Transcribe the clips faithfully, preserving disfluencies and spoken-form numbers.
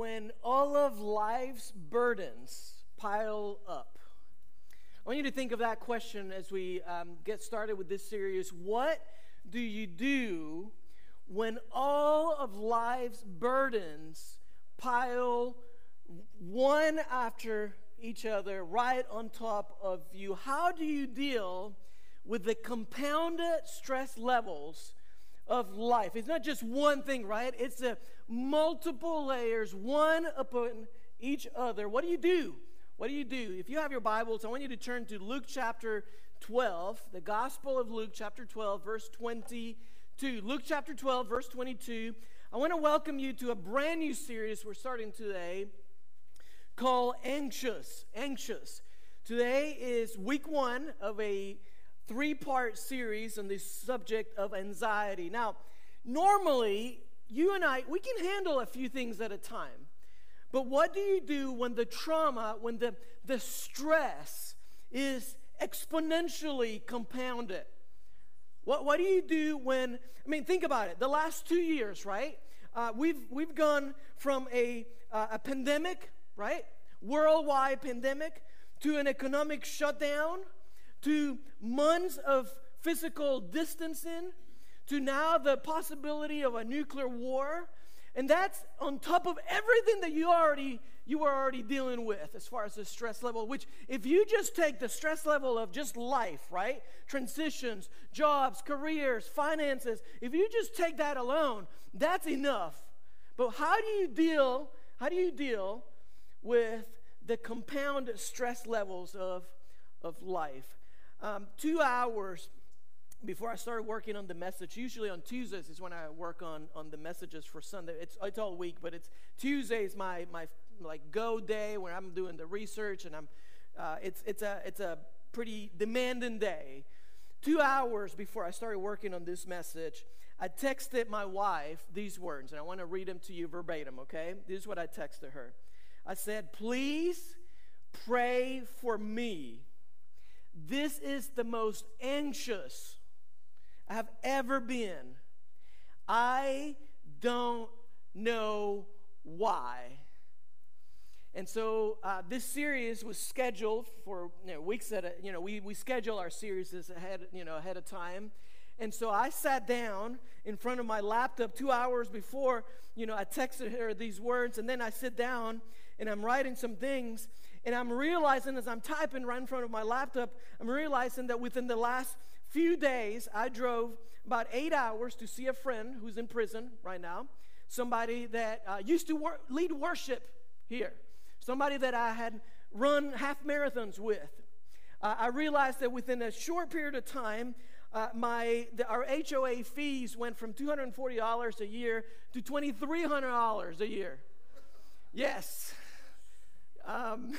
when all of life's burdens pile up? I want you to think of that question as we um, get started with this series. What do you do when all of life's burdens pile one after each other right on top of you? How do you deal with the compounded stress levels of life? It's not just one thing, right? It's a multiple layers, one upon each other. What do you do? What do you do? If you have your Bibles, I want you to turn to Luke chapter twelve, the Gospel of Luke chapter twelve, verse twenty-two. Luke chapter twelve, verse twenty-two. I want to welcome you to a brand new series we're starting today called Anxious. Anxious. Today is week one of a three-part series on the subject of anxiety. Now, normally, you and I, we can handle a few things at a time. But what do you do when the trauma, when the, the stress is exponentially compounded? What, what do you do when, I mean, think about it. The last two years, right? Uh, we've, we've gone from a, uh, a pandemic, right? Worldwide pandemic, to an economic shutdown, to months of physical distancing, to now the possibility of a nuclear war. And that's on top of everything that you already you were already dealing with as far as the stress level, which if you just take the stress level of just life, right? Transitions, jobs, careers, finances, if you just take that alone, that's enough. But how do you deal, how do you deal with the compounded stress levels of, of life? Um, two hours before I started working on the message, usually on Tuesdays is when I work on, on the messages for Sunday. It's it's all week, but it's Tuesday is my my like go day where I'm doing the research, and I'm uh, it's it's a it's a pretty demanding day. Two hours before I started working on this message, I texted my wife these words, and I want to read them to you verbatim. Okay, this is what I texted her. I said, "Please pray for me. This is the most anxious I have ever been. I don't know why." And so uh, this series was scheduled for you know, weeks at a, you know we we schedule our series ahead you know ahead of time, and so I sat down in front of my laptop two hours before you know I texted her these words, and then I sit down and I'm writing some things, and I'm realizing as I'm typing right in front of my laptop, I'm realizing that within the last few days, I drove about eight hours to see a friend who's in prison right now, somebody that uh, used to wor- lead worship here, somebody that I had run half marathons with. Uh, I realized that within a short period of time, uh, my the, our H O A fees went from two hundred forty dollars a year to two thousand three hundred dollars a year. Yes. Um,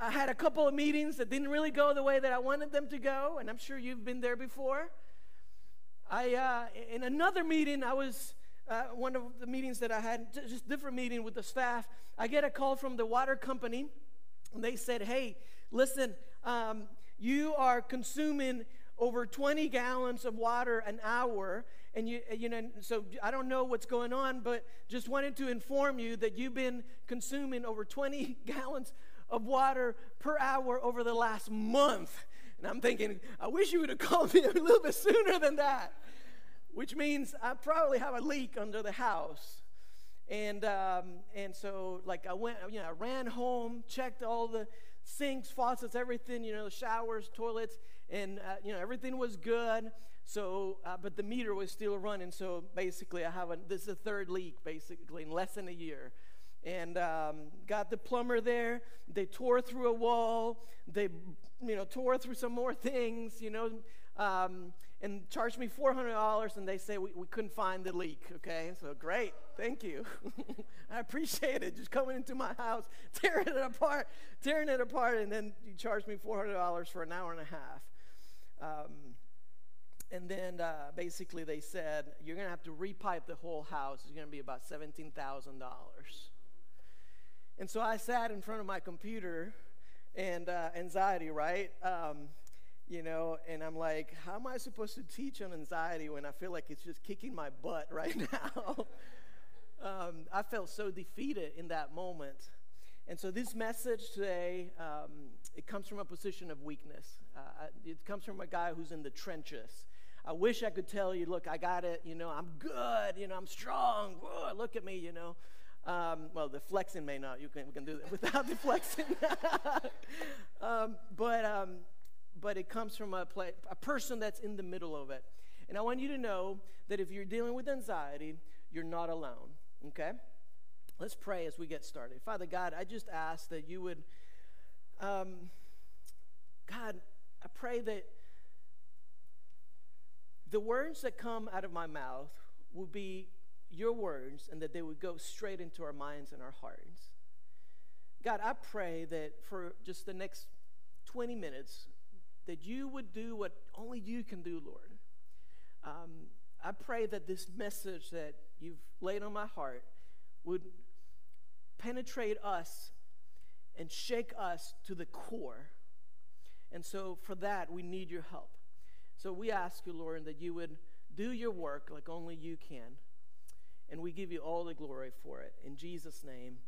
I had a couple of meetings that didn't really go the way that I wanted them to go, and I'm sure you've been there before. I uh, in another meeting, I was, uh, one of the meetings that I had, just different meeting with the staff, I get a call from the water company, and they said, "Hey, listen, um, you are consuming over twenty gallons of water an hour, and you, you know, so I don't know what's going on, but just wanted to inform you that you've been consuming over twenty gallons of water per hour over the last month." And I'm thinking, I wish you would have called me a little bit sooner than that, which means I probably have a leak under the house. And um, and so like I went, you know, I ran home, checked all the sinks, faucets, everything, you know, showers, toilets, and uh, you know, everything was good. So, uh, but the meter was still running. So basically, I have a this is the third leak basically in less than a year. And um, got the plumber there. They tore through a wall. They, you know, tore through some more things, you know, um, and charged me four hundred dollars. And they say we, we couldn't find the leak. Okay, so great, thank you. I appreciate it. Just coming into my house, tearing it apart, tearing it apart, and then you charged me four hundred dollars for an hour and a half. Um, and then uh, basically they said you're gonna have to repipe the whole house. It's gonna be about seventeen thousand dollars. And so I sat in front of my computer, and uh, anxiety, right? Um, you know, and I'm like, how am I supposed to teach on anxiety when I feel like it's just kicking my butt right now? um, I felt so defeated in that moment. And so this message today, um, it comes from a position of weakness. Uh, it comes from a guy who's in the trenches. I wish I could tell you, look, I got it, you know, I'm good, you know, I'm strong, whoa, look at me, you know. Um, well, the flexing may not, you can, we can do that without the flexing. um, but um, but it comes from a, pla- a person that's in the middle of it. And I want you to know that if you're dealing with anxiety, you're not alone, okay? Let's pray as we get started. Father God, I just ask that you would, um, God, I pray that the words that come out of my mouth will be your words, and that they would go straight into our minds and our hearts. God, I pray that for just the next twenty minutes, that you would do what only you can do, Lord. Um, I pray that this message that you've laid on my heart would penetrate us and shake us to the core. And so for that, we need your help. So we ask you, Lord, that you would do your work like only you can. And we give you all the glory for it. In Jesus' name,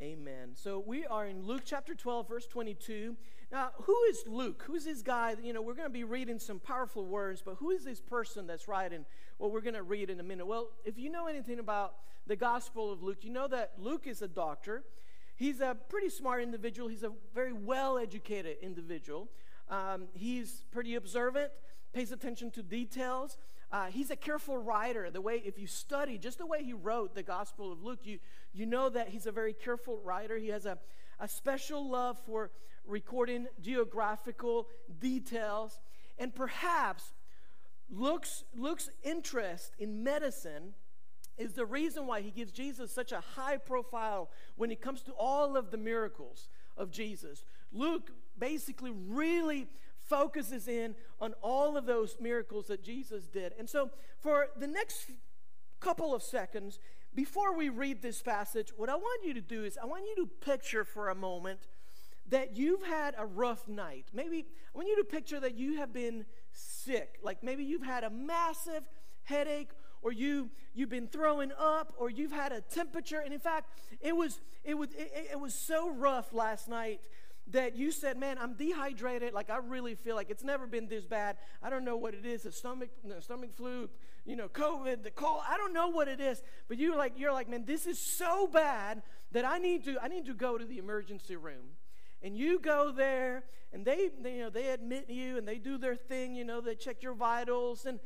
amen. So we are in Luke chapter twelve, verse twenty-two. Now, who is Luke? Who's this guy? You know, we're going to be reading some powerful words, but who is this person that's writing what we're going to read in a minute? Well, if you know anything about the Gospel of Luke, you know that Luke is a doctor. He's a pretty smart individual. He's a very well-educated individual. Um, he's pretty observant, pays attention to details. Uh, he's a careful writer. The way, if you study, just the way he wrote the Gospel of Luke, you you know that he's a very careful writer. He has a, a special love for recording geographical details. And perhaps Luke's, Luke's interest in medicine is the reason why he gives Jesus such a high profile when it comes to all of the miracles of Jesus. Luke basically really focuses in on all of those miracles that Jesus did. And so for the next couple of seconds, before we read this passage, what I want you to do is I want you to picture for a moment that you've had a rough night. Maybe I want you to picture that you have been sick. Like maybe you've had a massive headache, or you you've been throwing up, or you've had a temperature. And in fact, it was it was it, it was so rough last night that you said, man, I'm dehydrated, like I really feel like it's never been this bad. I don't know what it is, a stomach, no, stomach flu, you know, COVID, the cold, I don't know what it is. But you're like, you're like, man, this is so bad that I need to, I need to go to the emergency room. And you go there, and they, they you know, they admit you, and they do their thing, you know, they check your vitals, and,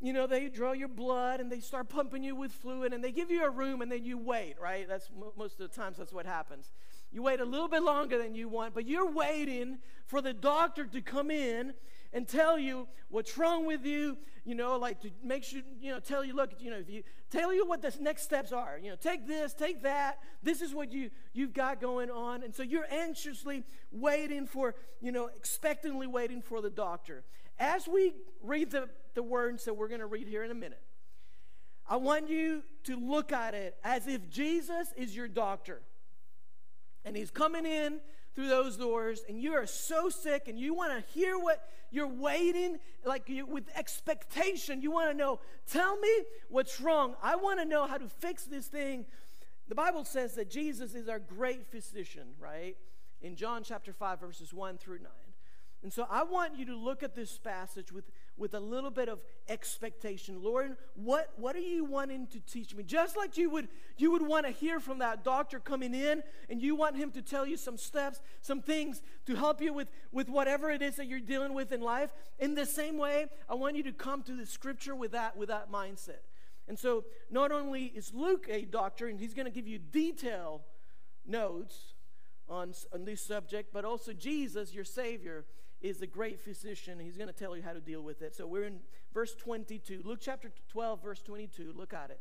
you know, they draw your blood, and they start pumping you with fluid, and they give you a room, and then you wait, right? That's most of the times that's what happens. You wait a little bit longer than you want, but you're waiting for the doctor to come in and tell you what's wrong with you, you know, like to make sure, you know, tell you, look, you know, if you tell you what the next steps are, you know, take this, take that, this is what you, you've got going on. And so you're anxiously waiting for, you know, expectantly waiting for the doctor. As we read the, the words that we're going to read here in a minute, I want you to look at it as if Jesus is your doctor. And he's coming in through those doors, and you are so sick, and you want to hear what you're waiting, like you, with expectation. You want to know, tell me what's wrong. I want to know how to fix this thing. The Bible says that Jesus is our great physician, right? In John chapter five, verses one through nine. And so I want you to look at this passage with, with a little bit of expectation. Lord, what, what are you wanting to teach me? Just like you would you would want to hear from that doctor coming in, and you want him to tell you some steps, some things to help you with, with whatever it is that you're dealing with in life. In the same way, I want you to come to the scripture with that, with that mindset. And so not only is Luke a doctor, and he's going to give you detailed notes on, on this subject, but also Jesus, your Savior, is a great physician. He's going to tell you how to deal with it. So we're in verse twenty-two. Luke chapter twelve, verse twenty-two. Look at it.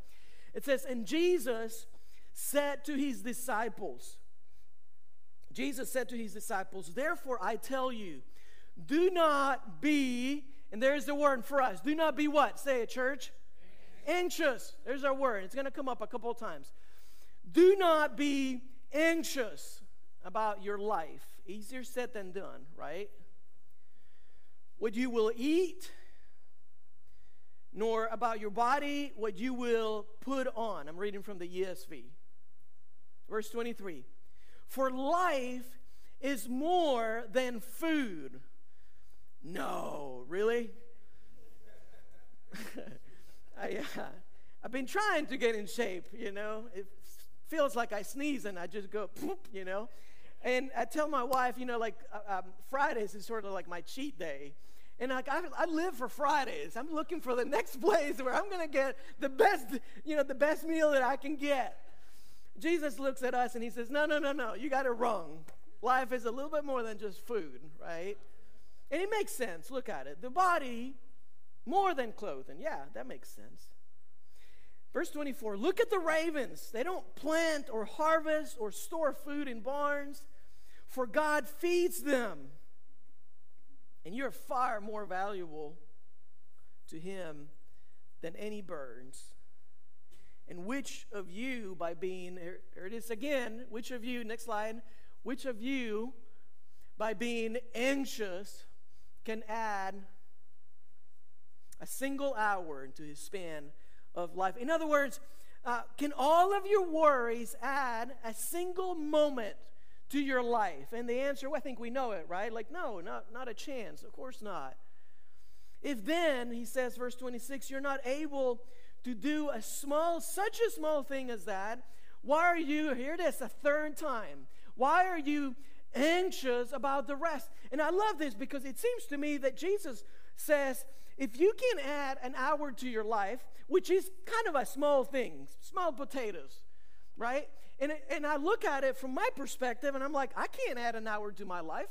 It says, and Jesus said to his disciples, Jesus said to his disciples, therefore I tell you, do not be, and there's the word for us, do not be what? Say it, church. Anxious. There's our word. It's going to come up a couple of times. Do not be anxious about your life. Easier said than done, right? What you will eat, nor about your body what you will put on. I'm reading from the E S V. Verse twenty-three. For life is more than food. No, really? I, uh, I've been trying to get in shape, you know. It feels like I sneeze and I just go, poof, you know. And I tell my wife, you know, like uh, um, Fridays is sort of like my cheat day. And I, I, I live for Fridays. I'm looking for the next place where I'm going to get the best, you know, the best meal that I can get. Jesus looks at us and he says, no, no, no, no, you got it wrong. Life is a little bit more than just food, right? And it makes sense. Look at it. The body, more than clothing. Yeah, that makes sense. Verse twenty-four, look at the ravens. They don't plant or harvest or store food in barns, for God feeds them. And you're far more valuable to him than any birds. And which of you, by being, here it is again, which of you, next slide, which of you, by being anxious, can add a single hour to his span of life? In other words, uh, can all of your worries add a single moment to your life? And the answer, well, I think we know it, right? Like, no, not, not a chance. Of course not. If then, he says, verse twenty-six, you're not able to do a small, such a small thing as that, why are you, here it is, a third time, why are you anxious about the rest? And I love this because it seems to me that Jesus says, if you can add an hour to your life, which is kind of a small thing, small potatoes, right? And, and I look at it from my perspective, and I'm like, I can't add an hour to my life.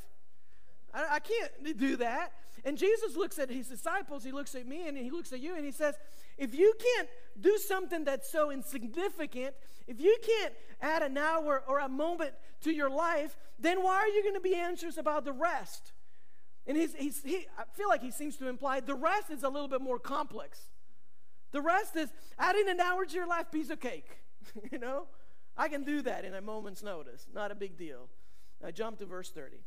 I, I can't do that. And Jesus looks at his disciples, he looks at me, and he looks at you, and he says, if you can't do something that's so insignificant, if you can't add an hour or a moment to your life, then why are you going to be anxious about the rest? And he's, he's, he, I feel like he seems to imply the rest is a little bit more complex. The rest is adding an hour to your life, piece of cake. You know, I can do that in a moment's notice. Not a big deal. Now jump to verse thirty.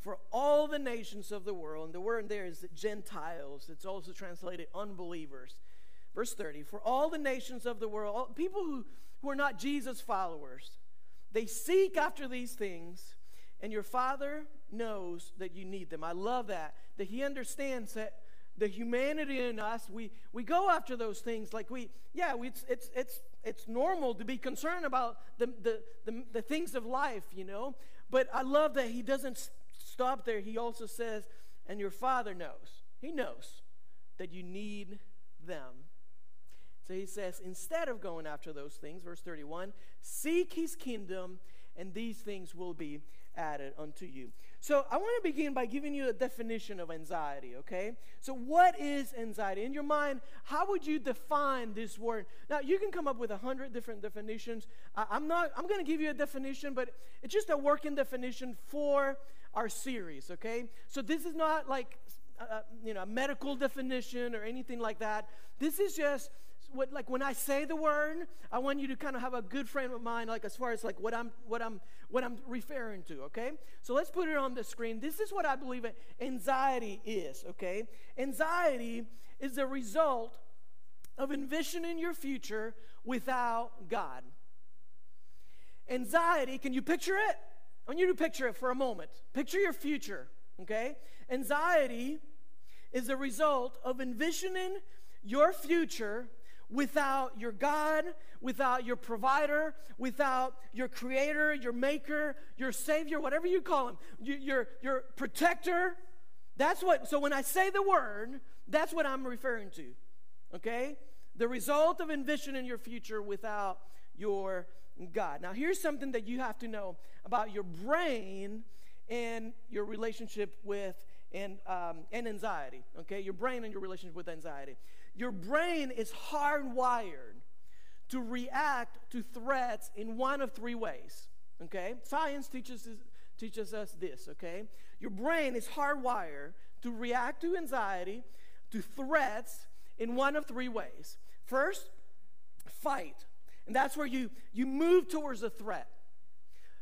For all the nations of the world, and the word there is Gentiles. It's also translated unbelievers. Verse thirty, for all the nations of the world, all, people who, who are not Jesus followers, they seek after these things, and your Father knows that you need them. I love that, that he understands that the humanity in us, we, we go after those things. Like we, yeah, we, it's, it's, it's, it's normal to be concerned about the, the, the, the things of life, you know. But I love that he doesn't stop there. He also says, and your Father knows. He knows that you need them. So he says, instead of going after those things, verse thirty-one, seek his kingdom, and these things will be added unto you. So I want to begin by giving you a definition of anxiety, okay? So what is anxiety? In your mind, how would you define this word? Now, you can come up with a hundred different definitions. Uh, I'm not, I'm going to give you a definition, but it's just a working definition for our series, okay? So this is not like, uh, you know, a medical definition or anything like that. This is just what, like when I say the word, I want you to kind of have a good frame of mind, like as far as like what I'm what I'm what I'm referring to, okay? So let's put it on the screen. This is what I believe anxiety is, okay? Anxiety is the result of envisioning your future without God. Anxiety, can you picture it? I want you to picture it for a moment. Picture your future, okay? Anxiety is the result of envisioning your future without your God, without your provider, without your creator, your maker, your savior, whatever you call him, your, your, your protector. That's what, so when I say the word, that's what I'm referring to, okay? The result of envisioning your future without your God. Now, here's something that you have to know about your brain and your relationship with and, um, and anxiety, okay? Your brain and your relationship with anxiety. Your brain is hardwired to react to threats in one of three ways, okay? Science teaches, teaches us this, okay? Your brain is hardwired to react to anxiety, to threats, in one of three ways. First, fight. And that's where you, you move towards a threat.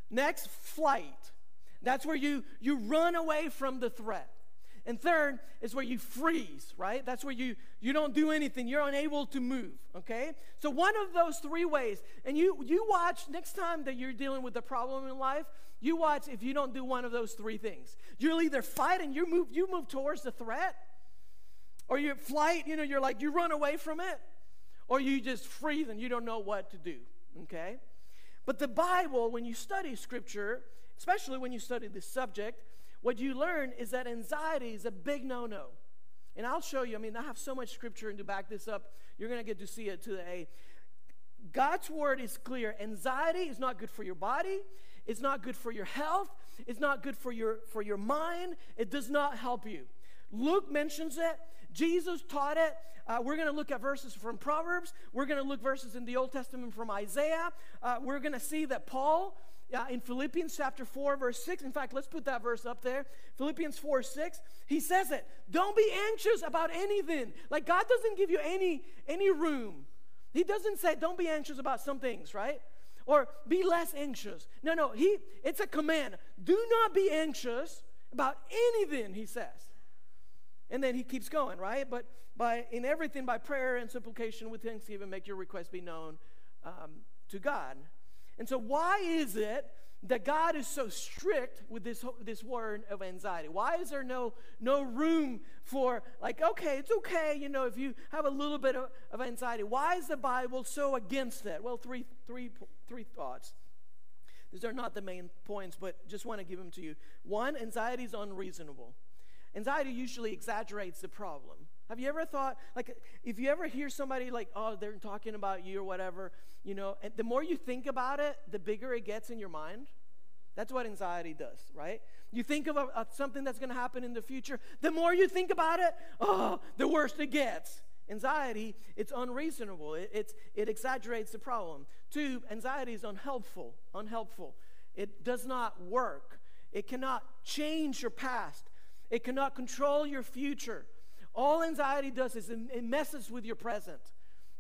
Next, flight. That's where you, you run away from the threat. And third is where you freeze, right? That's where you, you don't do anything. You're unable to move, okay? So one of those three ways, and you, you watch next time that you're dealing with a problem in life, you watch if you don't do one of those three things. You'll either fight and you move, you move towards the threat, or you flight, you know, you're like, you run away from it, or you just freeze and you don't know what to do, okay? But the Bible, when you study Scripture, especially when you study this subject, what you learn is that anxiety is a big no-no. And I'll show you, I mean, I have so much Scripture to back this up. You're going to get to see it today. God's word is clear. Anxiety is not good for your body. It's not good for your health. It's not good for your, for your mind. It does not help you. Luke mentions it. Jesus taught it. Uh, we're going to look at verses from Proverbs. We're going to look verses in the Old Testament from Isaiah. Uh, we're going to see that Paul, uh, in Philippians chapter four, verse six, in fact, let's put that verse up there, Philippians four, six, he says it. Don't be anxious about anything. Like, God doesn't give you any, any room. He doesn't say, don't be anxious about some things, right? Or be less anxious. No, no, he, it's a command. Do not be anxious about anything, he says. And then he keeps going, right? But by in everything, by prayer and supplication with thanksgiving, make your request be known um, to God. And so why is it that God is so strict with this this word of anxiety? Why is there no no room for, like, okay, it's okay, you know, if you have a little bit of, of anxiety? Why is the Bible so against it? Well, three, three, three thoughts. These are not the main points, but just want to give them to you. One, anxiety is unreasonable. Anxiety usually exaggerates the problem. Have you ever thought, like, if you ever hear somebody like, oh, they're talking about you or whatever, you know, and the more you think about it, the bigger it gets in your mind. That's what anxiety does, right? You think of a, a, something that's going to happen in the future. The more you think about it, oh, the worse it gets. Anxiety, it's unreasonable. It, it's, it exaggerates the problem. Two, anxiety is unhelpful. Unhelpful. It does not work. It cannot change your past. It cannot control your future. All anxiety does is it messes with your present,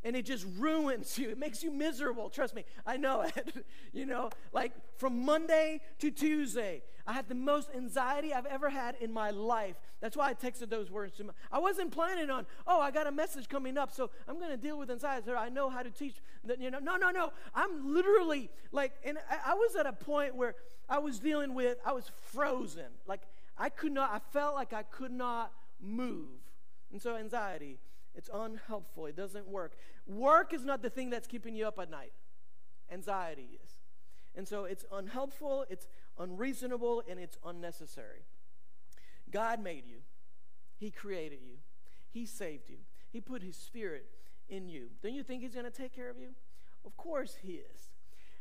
and it just ruins you. It makes you miserable. Trust me, I know it. You know, like from Monday to Tuesday, I had the most anxiety I've ever had in my life. That's why I texted those words to me. I wasn't planning on, oh, I got a message coming up, so I'm going to deal with anxiety. So I know how to teach. You know, no, no, no. I'm literally like, and I, I was at a point where I was dealing with, I was frozen, like. I could not, I felt like I could not move. And so anxiety, it's unhelpful. It doesn't work. Work is not the thing that's keeping you up at night. Anxiety is. And so it's unhelpful, it's unreasonable, and it's unnecessary. God made you. He created you. He saved you. He put his spirit in you. Don't you think he's going to take care of you? Of course he is.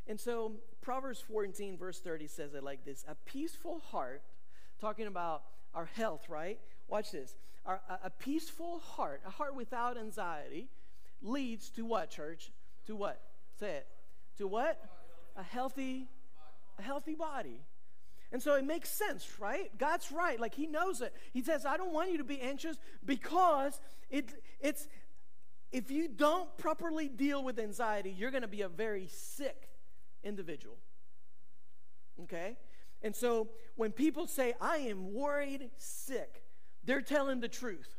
And so Proverbs fourteen, verse thirty says it like this. A peaceful heart, talking about our health, right? Watch this. Our, a, a peaceful heart, a heart without anxiety, leads to what, church? To what? Say it. To what? A healthy, a healthy body. And so it makes sense, right? God's right. Like, he knows it. He says, I don't want you to be anxious because it, it's, if you don't properly deal with anxiety, you're going to be a very sick individual. Okay? And so when people say, I am worried sick, they're telling the truth.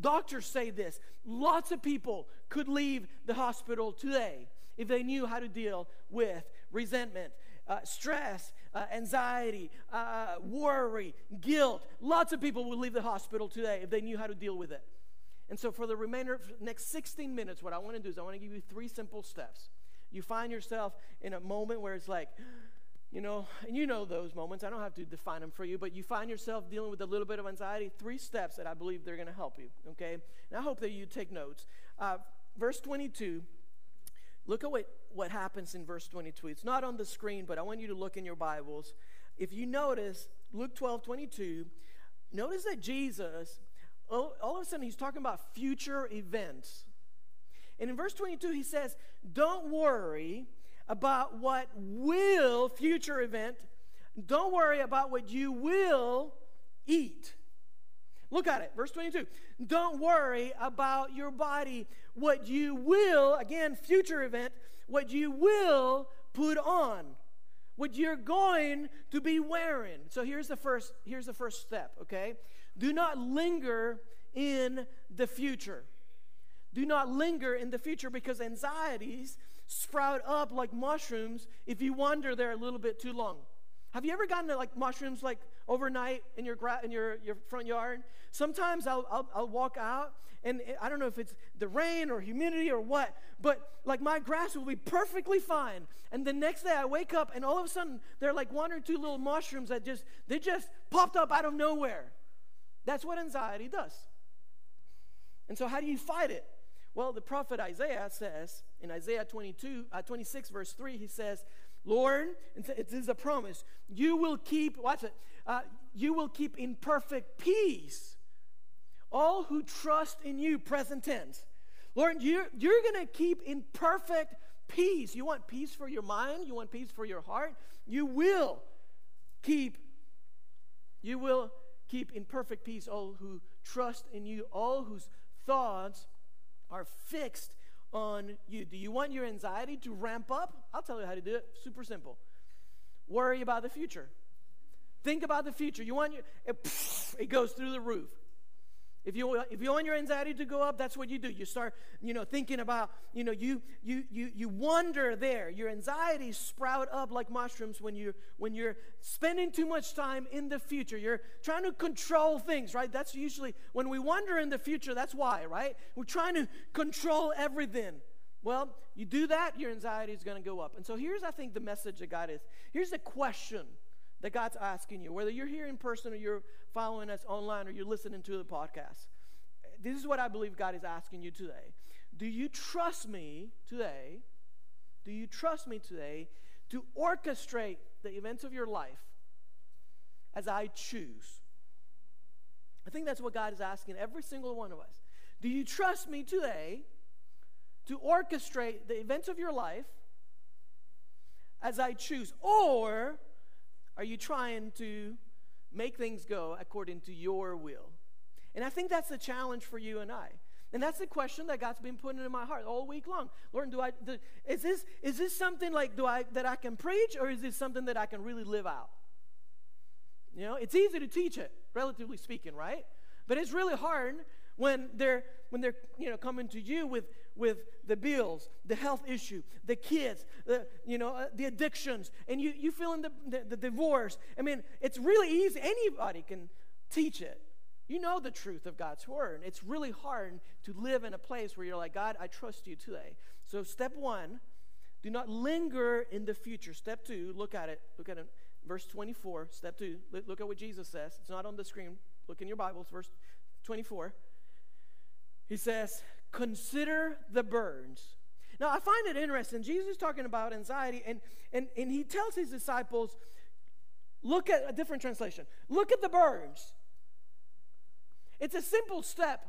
Doctors say this. Lots of people could leave the hospital today if they knew how to deal with resentment, uh, stress, uh, anxiety, uh, worry, guilt. Lots of people would leave the hospital today if they knew how to deal with it. And so for the remainder of the next sixteen minutes, what I want to do is I want to give you three simple steps. You find yourself in a moment where it's like, you know, and you know those moments. I don't have to define them for you, but you find yourself dealing with a little bit of anxiety, three steps that I believe they're going to help you, okay? And I hope that you take notes. Uh, verse twenty-two, look at what, what happens in verse twenty-two. It's not on the screen, but I want you to look in your Bibles. If you notice, Luke twelve, twenty-two, notice that Jesus, all, all of a sudden he's talking about future events. And in verse twenty-two, he says, don't worry about what will, future event, don't worry about what you will eat. Look at it, verse twenty-two. Don't worry about your body, what you will, again, future event, what you will put on, what you're going to be wearing. So here's the first, here's the first step, okay? Do not linger in the future. Do not linger in the future, because anxieties sprout up like mushrooms if you wander there a little bit too long. Have you ever gotten like mushrooms like overnight in your gra- in your, your front yard? Sometimes I'll, I'll I'll walk out, and I don't know if it's the rain or humidity or what, but like my grass will be perfectly fine, and the next day I wake up and all of a sudden there are like one or two little mushrooms that just they just popped up out of nowhere. That's what anxiety does. And so how do you fight it? Well, the prophet Isaiah says in Isaiah twenty-two, uh, twenty-six verse three, he says, Lord, it is a promise, you will keep, watch it, uh, you will keep in perfect peace all who trust in you, present tense. Lord, you're, you're going to keep in perfect peace. You want peace for your mind? You want peace for your heart? You will keep, you will keep in perfect peace all who trust in you, all whose thoughts are fixed on you. Do you want your anxiety to ramp up? I'll tell you how to do it. Super simple. Worry about the future. Think about the future. You want your, it, pff, it goes through the roof. If you if you want your anxiety to go up, that's what you do. You start, you know, thinking about, you know, you you you you wander there. Your anxieties sprout up like mushrooms when you when you're spending too much time in the future. You're trying to control things, right? That's usually when we wander in the future. That's why, right? We're trying to control everything. Well, you do that, your anxiety is going to go up. And so here's, I think, the message that God is. Here's the question that God's asking you, whether you're here in person or you're following us online or you're listening to the podcast. This is what I believe God is asking you today. Do you trust me today? Do you trust me today to orchestrate the events of your life as I choose? I think that's what God is asking every single one of us. Do you trust me today to orchestrate the events of your life as I choose? Or are you trying to make things go according to your will? And I think that's the challenge for you and I. And that's the question that God's been putting in my heart all week long. Lord, do I do, is this is this something like do I that I can preach, or is this something that I can really live out? You know, it's easy to teach it, relatively speaking, right? But it's really hard when they're when they're you know coming to you with with the bills, the health issue, the kids, the, you know, uh, the addictions, and you, you feel in the, the, the divorce. I mean, it's really easy. Anybody can teach it. You know the truth of God's word. And it's really hard to live in a place where you're like, God, I trust you today. So step one, do not linger in the future. Step two, look at it. Look at it. Verse twenty-four, step two, look at what Jesus says. It's not on the screen. Look in your Bibles, verse twenty-four. He says, consider the birds. Now, I find it interesting. Jesus is talking about anxiety, and, and, and he tells his disciples, look at a different translation. Look at the birds. It's a simple step.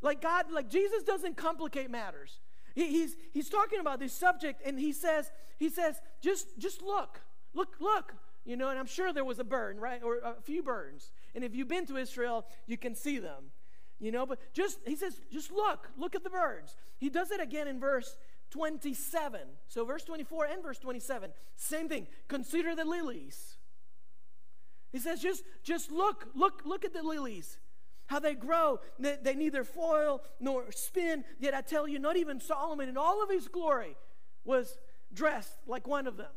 Like God, like Jesus doesn't complicate matters. He, he's, he's talking about this subject, and he says, he says, just, just look, look, look. You know, and I'm sure there was a bird, right, or a few birds. And if you've been to Israel, you can see them. You know, but just, he says, just look, look at the birds. He does it again in verse twenty-seven. So verse twenty-four and verse twenty-seven, same thing. Consider the lilies. He says, just, just look, look, look at the lilies, how they grow. They, they neither toil nor spin. Yet I tell you, not even Solomon in all of his glory was dressed like one of them.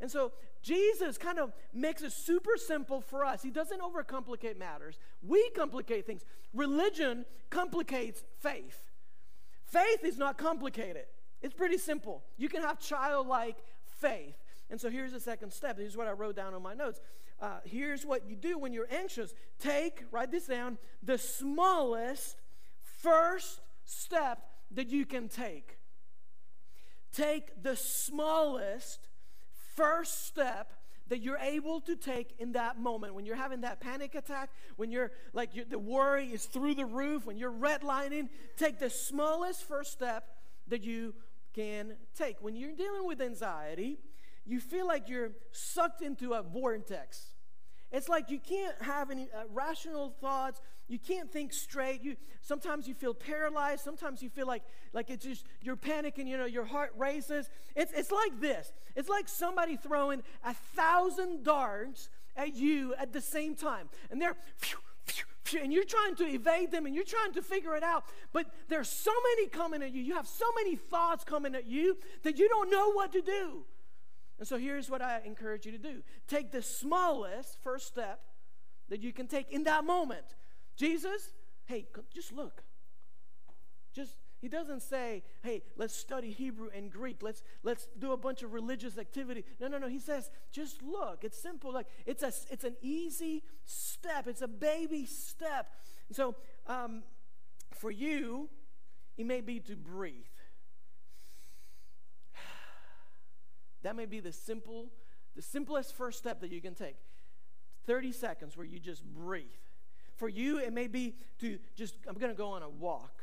And so Jesus kind of makes it super simple for us. He doesn't overcomplicate matters. We complicate things. Religion complicates faith. Faith is not complicated. It's pretty simple. You can have childlike faith. And so here's the second step. Here's what I wrote down on my notes. Uh, here's what you do when you're anxious. Take, write this down, the smallest first step that you can take. Take the smallest first step that you're able to take in that moment when you're having that panic attack, when you're like you're, the worry is through the roof, when you're redlining. Take the smallest first step that you can take. When you're dealing with anxiety, you feel like you're sucked into a vortex. It's like you can't have any uh, rational thoughts. You can't think straight. You sometimes you feel paralyzed. Sometimes you feel like like it's just you're panicking. You know, your heart races. It's it's like this. It's like somebody throwing a thousand darts at you at the same time, and they're phew, at you and you're trying to evade them and you're trying to figure it out, but there's so many coming at you. You have so many thoughts coming at you that you don't know what to do. And so here's what I encourage you to do. Take the smallest first step that you can take in that moment. Jesus, hey, just look. Just He doesn't say, hey, let's study Hebrew and Greek. Let's let's do a bunch of religious activity. No, no, no. He says, just look. It's simple. Like it's a it's an easy step. It's a baby step. And so um, for you, it may be to breathe. That may be the simple, the simplest first step that you can take. thirty seconds where you just breathe. For you, it may be to just, I'm going to go on a walk.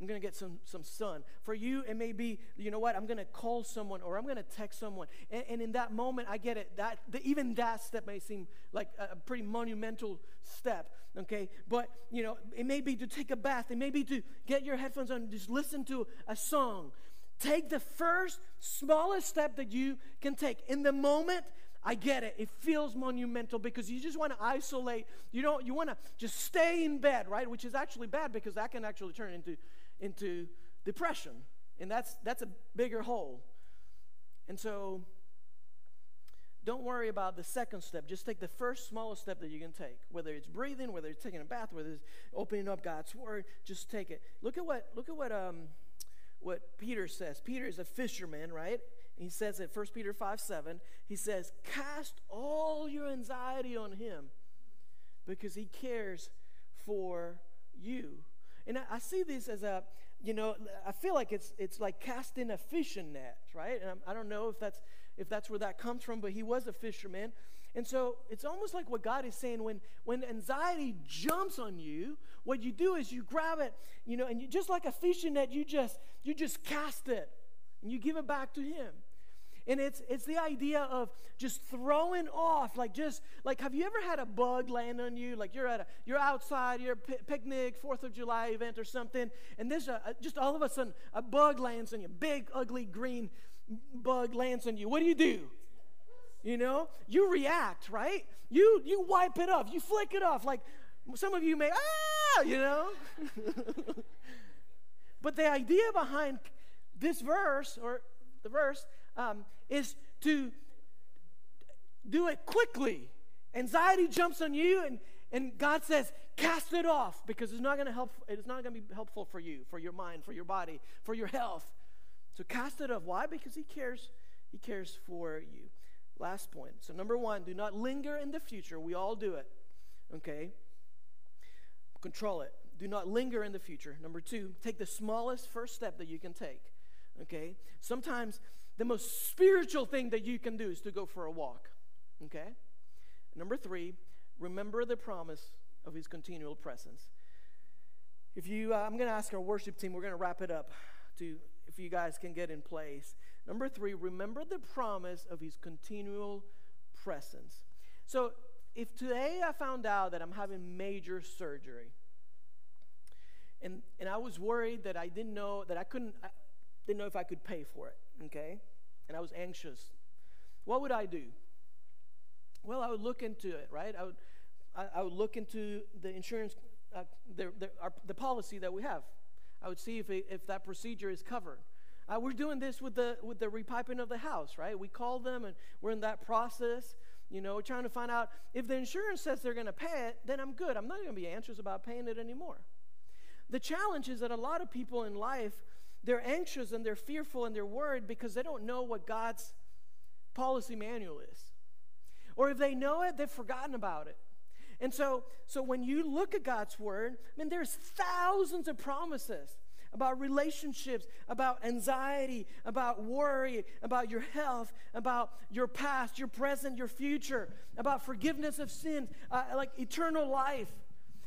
I'm going to get some, some sun. For you, it may be, you know what, I'm going to call someone or I'm going to text someone. And, and in that moment, I get it. That the, even that step may seem like a, a pretty monumental step, okay? But, you know, it may be to take a bath. It may be to get your headphones on and just listen to a song. Take the first, smallest step that you can take. In the moment, I get it. It feels monumental because you just want to isolate. You don't. You want to just stay in bed, right? Which is actually bad because that can actually turn into, into depression, and that's that's a bigger hole. And so, don't worry about the second step. Just take the first, smallest step that you can take. Whether it's breathing, whether it's taking a bath, whether it's opening up God's Word, just take it. Look at what. Look at what. Um. What Peter says. Peter is a fisherman, right? He says in First Peter five seven, he says, cast all your anxiety on him because he cares for you. And I, I see this as a, you know, I feel like it's it's like casting a fishing net, right? And I'm, I don't know if that's if that's where that comes from, but he was a fisherman. And so it's almost like what God is saying when, when anxiety jumps on you, what you do is you grab it, you know, and you, just like a fishing net, you just you just cast it and you give it back to him. And it's it's the idea of just throwing off, like just like have you ever had a bug land on you? Like you're at a you're outside, you're a picnic, fourth of July event or something, and there's a, a just all of a sudden a bug lands on you, big ugly green bug lands on you. What do you do? You know, you react, right? You you wipe it off, you flick it off. Like some of you may, ah, you know. But the idea behind this verse or the verse um, is to do it quickly. Anxiety jumps on you, and and God says, cast it off because it's not going to help. It's not going to be helpful for you, for your mind, for your body, for your health. So cast it off. Why? Because He cares. He cares for you. Last point. So number one, do not linger in the future. We all do it, okay? Control it. Do not linger in the future. Number two, take the smallest first step that you can take, okay? Sometimes the most spiritual thing that you can do is to go for a walk, okay? Number three, remember the promise of His continual presence. If you, uh, I'm going to ask our worship team, we're going to wrap it up to if you guys can get in place. Number three, remember the promise of His continual presence. So if today I found out that I'm having major surgery, and and I was worried that I didn't know, that I couldn't, I didn't know if I could pay for it, okay? And I was anxious. What would I do? Well, I would look into it, right? I would, I, I would look into the insurance, uh, the, the, our, the policy that we have. I would see if it, if that procedure is covered. Uh, we're doing this with the with the repiping of the house, right? We call them, and we're in that process, you know, trying to find out if the insurance says they're going to pay it, then I'm good. I'm not going to be anxious about paying it anymore. The challenge is that a lot of people in life, they're anxious and they're fearful and they're worried because they don't know what God's policy manual is. Or if they know it, they've forgotten about it. And so, so when you look at God's Word, I mean, there's thousands of promises about relationships, about anxiety, about worry, about your health, about your past, your present, your future, about forgiveness of sins, uh, like eternal life.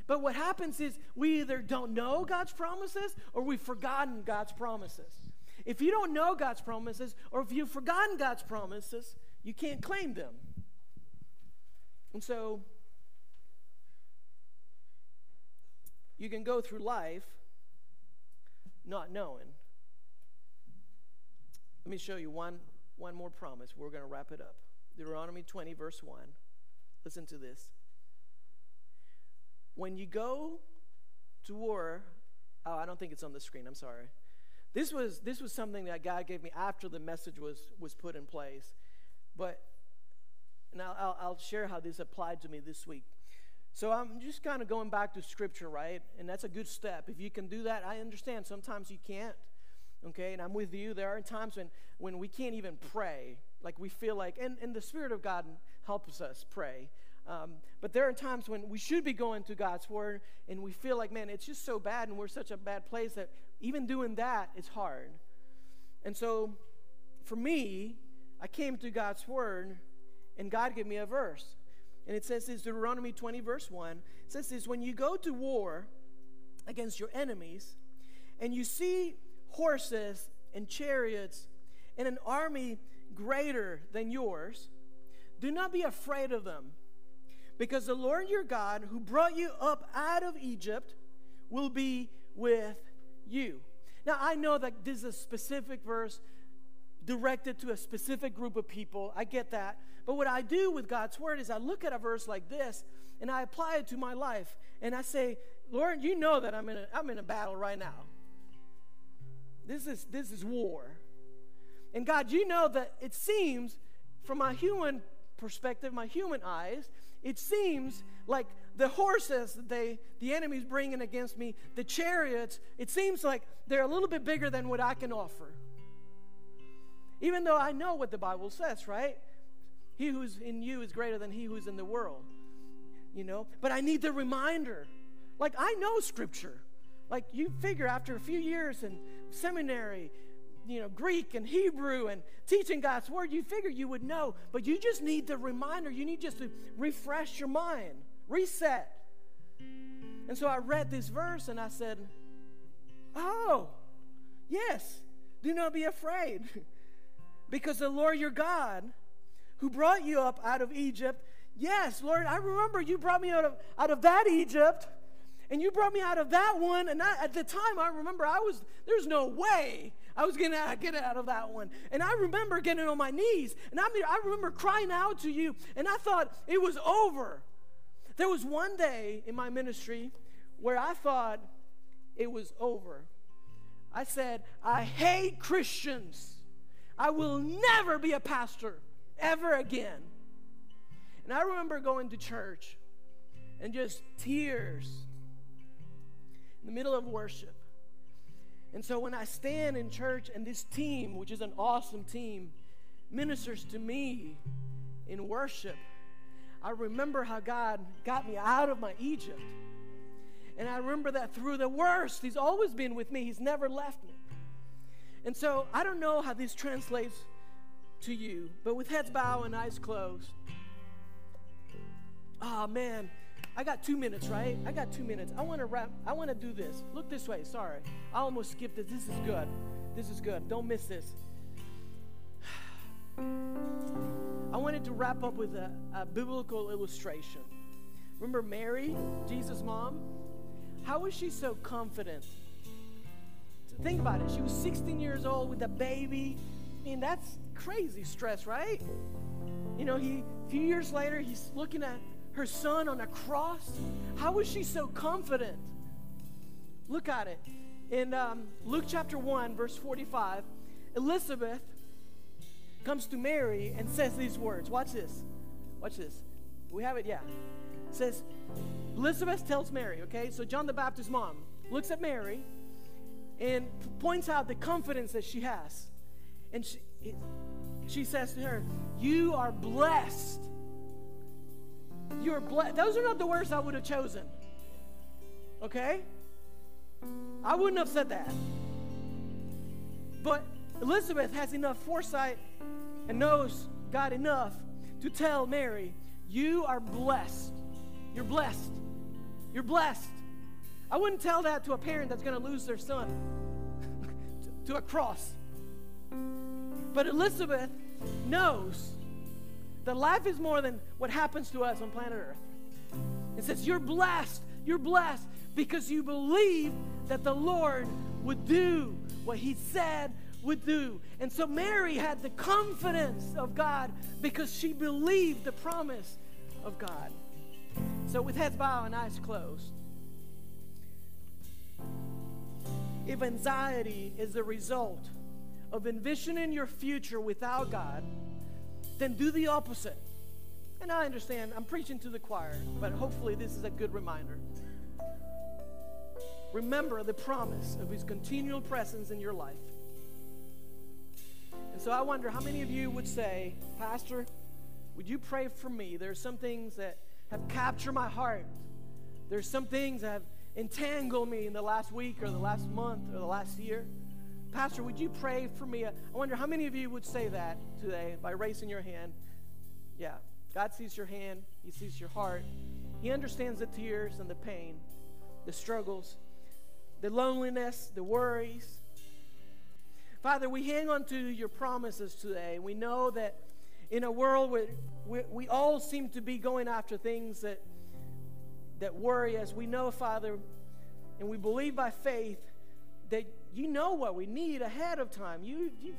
But what happens is we either don't know God's promises or we've forgotten God's promises. If you don't know God's promises or if you've forgotten God's promises, you can't claim them. And so you can go through life not knowing. Let me show you one, one more promise. We're going to wrap it up. Deuteronomy twenty, verse one. Listen to this. When you go to war, oh, I don't think it's on the screen, I'm sorry. This was this was something that God gave me after the message was was put in place. But and I'll, I'll share how this applied to me this week. So I'm just kind of going back to Scripture, right? And that's a good step. If you can do that, I understand. Sometimes you can't, okay? And I'm with you. There are times when, when we can't even pray. Like we feel like, and, and the Spirit of God helps us pray. Um, but there are times when we should be going to God's Word, and we feel like, man, it's just so bad, and we're such a bad place that even doing that is hard. And so for me, I came to God's Word, and God gave me a verse. And it says this, Deuteronomy twenty, verse one. It says this, when you go to war against your enemies, and you see horses and chariots and an army greater than yours, do not be afraid of them, because the Lord your God, who brought you up out of Egypt, will be with you. Now, I know that this is a specific verse directed to a specific group of people. I get that. But what I do with God's Word is I look at a verse like this, and I apply it to my life. And I say, Lord, you know that I'm in a, I'm in a battle right now. This is, this is war. And God, you know that it seems, from my human perspective, my human eyes, it seems like the horses that they, the enemy's bringing against me, the chariots, it seems like they're a little bit bigger than what I can offer. Even though I know what the Bible says, right? He who's in you is greater than he who's in the world, you know? But I need the reminder. Like, I know Scripture. Like, you figure after a few years in seminary, you know, Greek and Hebrew and teaching God's Word, you figure you would know, but you just need the reminder. You need just to refresh your mind, reset. And so I read this verse and I said, oh, yes, do not be afraid, because the Lord your God, who brought you up out of Egypt, yes, Lord, I remember you brought me out of, out of that Egypt, and you brought me out of that one, and I, at the time, I remember I was, there's no way I was going to get out of that one. And I remember getting on my knees, and I, I remember crying out to you, and I thought it was over. There was one day in my ministry where I thought it was over. I said, I hate Christians. I will never be a pastor ever again. And I remember going to church and just tears in the middle of worship. And so when I stand in church and this team, which is an awesome team, ministers to me in worship, I remember how God got me out of my Egypt. And I remember that through the worst, He's always been with me. He's never left me. And so I don't know how this translates to you, but with heads bowed and eyes closed. Oh, man, I got two minutes, right? I got two minutes. I want to wrap. I want to do this. Look this way. Sorry. I almost skipped this. This is good. This is good. Don't miss this. I wanted to wrap up with a, a biblical illustration. Remember Mary, Jesus' mom? How was she so confident? Think about it. She was sixteen years old with a baby. I mean, that's crazy stress, right? You know, he a few years later, he's looking at her son on a cross. How was she so confident? Look at it. In um, Luke chapter one, verse forty-five, Elizabeth comes to Mary and says these words. Watch this. Watch this. We have it, yeah. It says, Elizabeth tells Mary, okay? So John the Baptist's mom looks at Mary and points out the confidence that she has. And she, she says to her, you are blessed. You are blessed. Those are not the words I would have chosen. Okay? I wouldn't have said that. But Elizabeth has enough foresight and knows God enough to tell Mary, you are blessed. You're blessed. You're blessed. I wouldn't tell that to a parent that's going to lose their son to a cross. But Elizabeth knows that life is more than what happens to us on planet Earth. It says, you're blessed. You're blessed because you believe that the Lord would do what He said would do. And so Mary had the confidence of God because she believed the promise of God. So with heads bowed and eyes closed, if anxiety is the result of envisioning your future without God, then do the opposite. And I understand I'm preaching to the choir, but hopefully this is a good reminder. Remember the promise of His continual presence in your life. And so I wonder how many of you would say, Pastor, would you pray for me? There's some things that have captured my heart. There's some things that have entangled me in the last week or the last month or the last year. Pastor, would you pray for me? I wonder how many of you would say that today by raising your hand. Yeah, God sees your hand. He sees your heart. He understands the tears and the pain, the struggles, the loneliness, the worries. Father, we hang on to your promises today. We know that in a world where we, we all seem to be going after things that, that worry us, we know, Father, and we believe by faith that you know what we need ahead of time. You, you,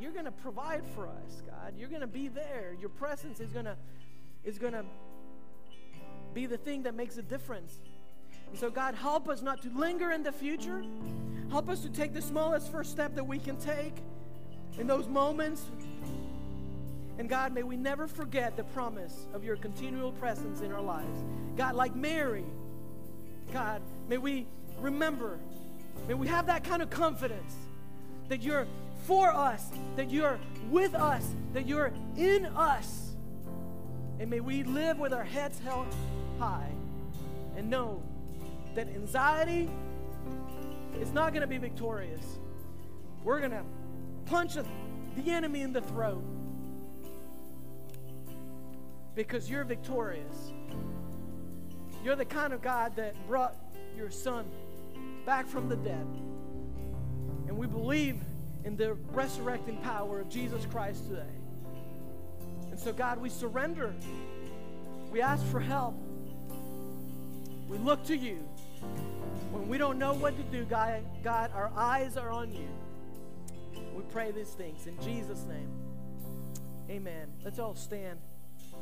you're going to provide for us, God. You're going to be there. Your presence is going to is going to be the thing that makes a difference. And so, God, help us not to linger in the future. Help us to take the smallest first step that we can take in those moments. And God, may we never forget the promise of your continual presence in our lives. God, like Mary, God, may we remember, may we have that kind of confidence that you're for us, that you're with us, that you're in us. And may we live with our heads held high and know that anxiety is not going to be victorious. We're going to punch the enemy in the throat, because you're victorious. You're the kind of God that brought your son back from the dead. And we believe in the resurrecting power of Jesus Christ today. And so, God, we surrender. We ask for help. We look to you. When we don't know what to do, God, God, our eyes are on you. We pray these things in Jesus' name. Amen. Let's all stand.